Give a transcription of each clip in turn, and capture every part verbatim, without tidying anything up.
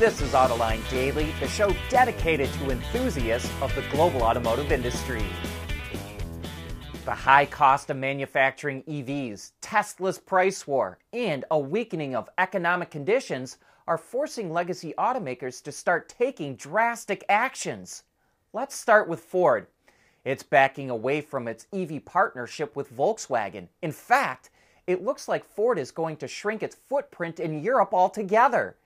This is Autoline Daily, the show dedicated to enthusiasts of the global automotive industry. The high cost of manufacturing E Vs, Tesla's price war, and a weakening of economic conditions are forcing legacy automakers to start taking drastic actions. Let's start with Ford. It's backing away from its E V partnership with Volkswagen. In fact, it looks like Ford is going to shrink its footprint in Europe altogether.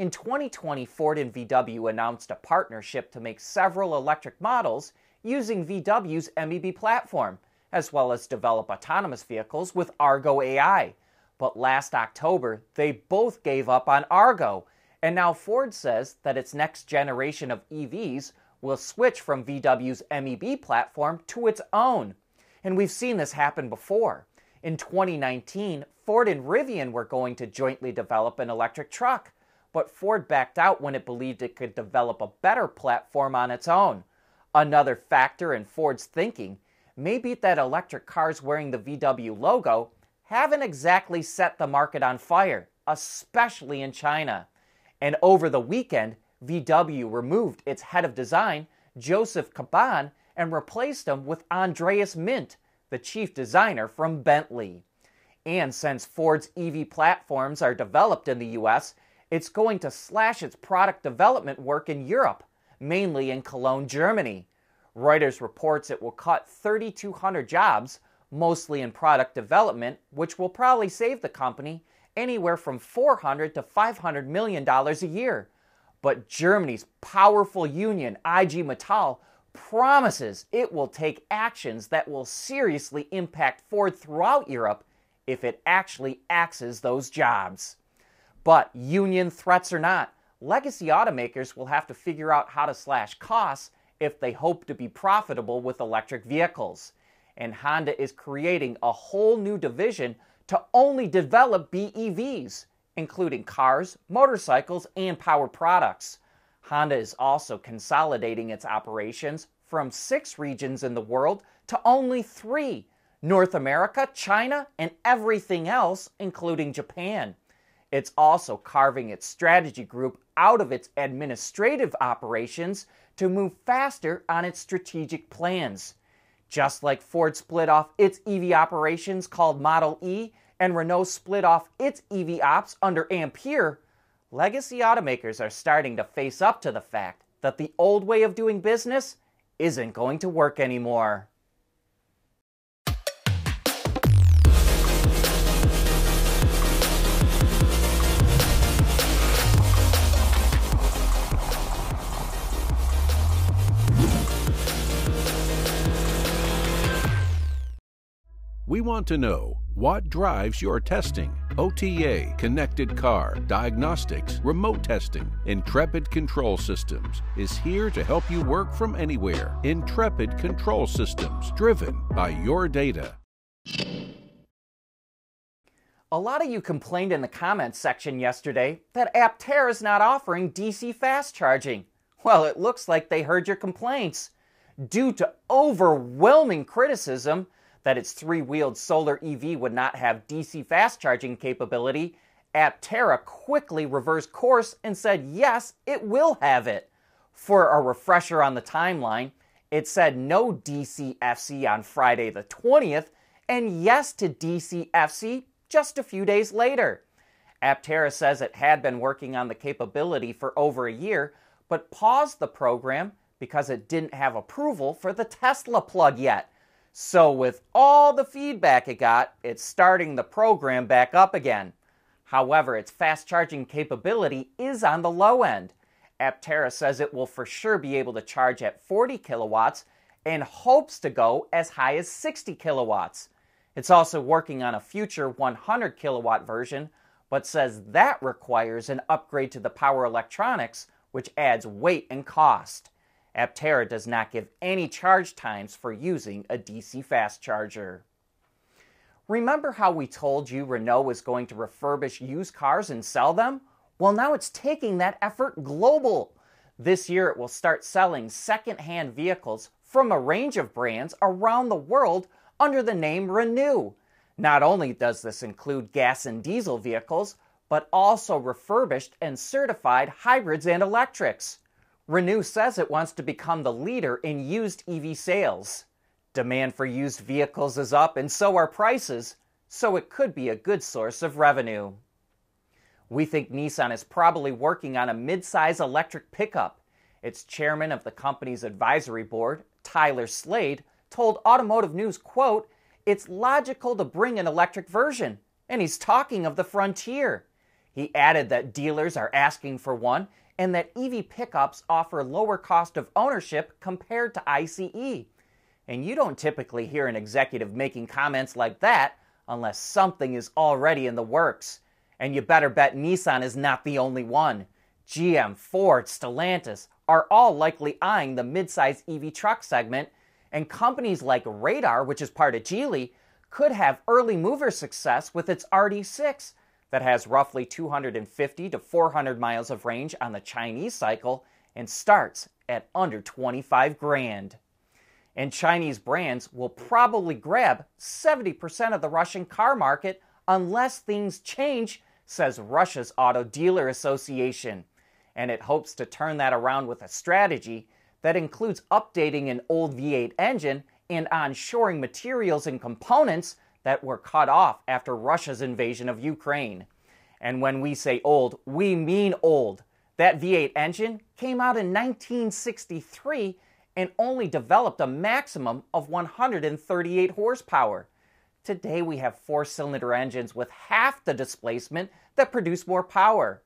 In twenty twenty, Ford and V W announced a partnership to make several electric models using V W's M E B platform, as well as develop autonomous vehicles with Argo A I. But last October, they both gave up on Argo, and now Ford says that its next generation of E Vs will switch from V W's M E B platform to its own. And we've seen this happen before. In twenty nineteen, Ford and Rivian were going to jointly develop an electric truck, but Ford backed out when it believed it could develop a better platform on its own. Another factor in Ford's thinking may be that electric cars wearing the V W logo haven't exactly set the market on fire, especially in China. And over the weekend, V W removed its head of design, Josef Kaban, and replaced him with Andreas Mindt, the chief designer from Bentley. And since Ford's E V platforms are developed in the U S, it's going to slash its product development work in Europe, mainly in Cologne, Germany. Reuters reports it will cut three thousand two hundred jobs, mostly in product development, which will probably save the company anywhere from four hundred to five hundred million dollars a year. But Germany's powerful union, I G Metall, promises it will take actions that will seriously impact Ford throughout Europe if it actually axes those jobs. But union threats or not, legacy automakers will have to figure out how to slash costs if they hope to be profitable with electric vehicles. And Honda is creating a whole new division to only develop B E Vs, including cars, motorcycles, and power products. Honda is also consolidating its operations from six regions in the world to only three: North America, China, and everything else, including Japan. It's also carving its strategy group out of its administrative operations to move faster on its strategic plans. Just like Ford split off its E V operations called Model E, and Renault split off its E V ops under Ampere, legacy automakers are starting to face up to the fact that the old way of doing business isn't going to work anymore. We want to know what drives your testing. O T A, connected car, diagnostics, remote testing. Intrepid Control Systems is here to help you work from anywhere. Intrepid Control Systems, driven by your data. A lot of you complained in the comments section yesterday that Aptera is not offering D C fast charging. Well, it looks like they heard your complaints. Due to overwhelming criticism that its three-wheeled solar E V would not have D C fast charging capability, Aptera quickly reversed course and said yes, it will have it. For a refresher on the timeline, it said no D C F C on Friday the twentieth and yes to D C F C just a few days later. Aptera says it had been working on the capability for over a year, but paused the program because it didn't have approval for the Tesla plug yet. So with all the feedback it got, it's starting the program back up again. However, its fast charging capability is on the low end. Aptera says it will for sure be able to charge at forty kilowatts and hopes to go as high as sixty kilowatts. It's also working on a future one hundred kilowatt version, but says that requires an upgrade to the power electronics, which adds weight and cost. Aptera does not give any charge times for using a D C fast charger. Remember how we told you Renault was going to refurbish used cars and sell them? Well, now it's taking that effort global. This year it will start selling second-hand vehicles from a range of brands around the world under the name Renew. Not only does this include gas and diesel vehicles, but also refurbished and certified hybrids and electrics. Renew says it wants to become the leader in used E V sales. Demand for used vehicles is up and so are prices, so it could be a good source of revenue. We think Nissan is probably working on a mid-size electric pickup. Its chairman of the company's advisory board, Tyler Slade, told Automotive News, quote, "It's logical to bring an electric version," and he's talking of the Frontier. He added that dealers are asking for one and that E V pickups offer lower cost of ownership compared to ICE. And you don't typically hear an executive making comments like that unless something is already in the works. And you better bet Nissan is not the only one. G M, Ford, Stellantis are all likely eyeing the midsize E V truck segment, and companies like Radar, which is part of Geely, could have early mover success with its R D six that has roughly two hundred fifty to four hundred miles of range on the Chinese cycle and starts at under twenty-five grand. And Chinese brands will probably grab seventy percent of the Russian car market unless things change, says Russia's Auto Dealer Association. And it hopes to turn that around with a strategy that includes updating an old V eight engine and onshoring materials and components that were cut off after Russia's invasion of Ukraine. And when we say old, we mean old. That V eight engine came out in nineteen sixty-three and only developed a maximum of one hundred thirty-eight horsepower. Today we have four-cylinder engines with half the displacement that produce more power.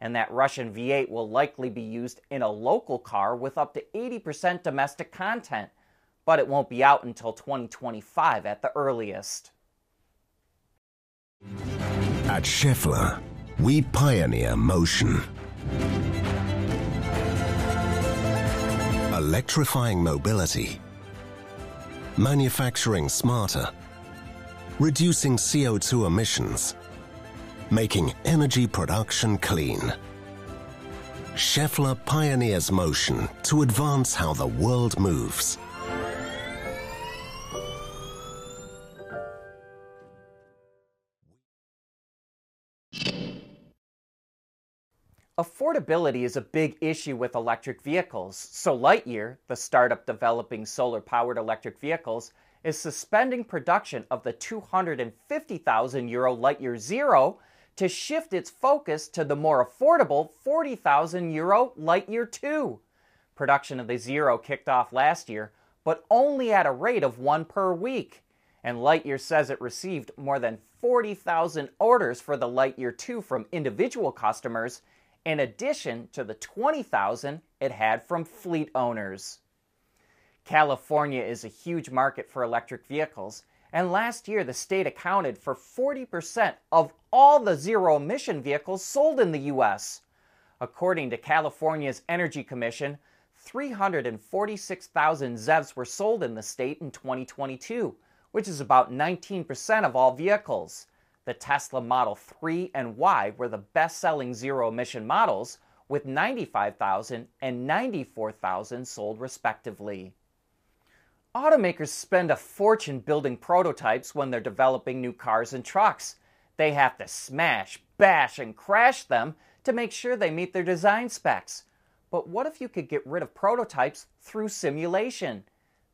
And that Russian V eight will likely be used in a local car with up to eighty percent domestic content, but it won't be out until twenty twenty-five at the earliest. At Schaeffler, we pioneer motion. Electrifying mobility. Manufacturing smarter. Reducing C O two emissions. Making energy production clean. Schaeffler pioneers motion to advance how the world moves. Affordability is a big issue with electric vehicles, so Lightyear, the startup developing solar-powered electric vehicles, is suspending production of the two hundred fifty thousand euro Lightyear Zero to shift its focus to the more affordable forty thousand euro Lightyear Two. Production of the Zero kicked off last year, but only at a rate of one per week. And Lightyear says it received more than forty thousand orders for the Lightyear Two from individual customers, in addition to the twenty thousand it had from fleet owners. California is a huge market for electric vehicles, and last year the state accounted for forty percent of all the zero-emission vehicles sold in the U S. According to California's Energy Commission, three hundred forty-six thousand ZEVs were sold in the state in twenty twenty-two, which is about nineteen percent of all vehicles. The Tesla Model three and Y were the best-selling zero-emission models, with ninety-five thousand and ninety-four thousand sold respectively. Automakers spend a fortune building prototypes when they're developing new cars and trucks. They have to smash, bash, and crash them to make sure they meet their design specs. But what if you could get rid of prototypes through simulation?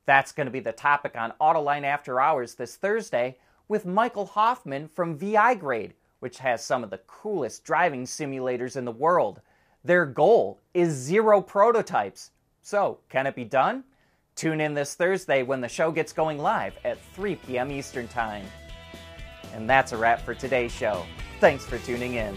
That's going to be the topic on Autoline After Hours this Thursday, with Michael Hoffman from V I Grade, which has some of the coolest driving simulators in the world. Their goal is zero prototypes. So, can it be done? Tune in this Thursday when the show gets going live at three p m Eastern Time. And that's a wrap for today's show. Thanks for tuning in.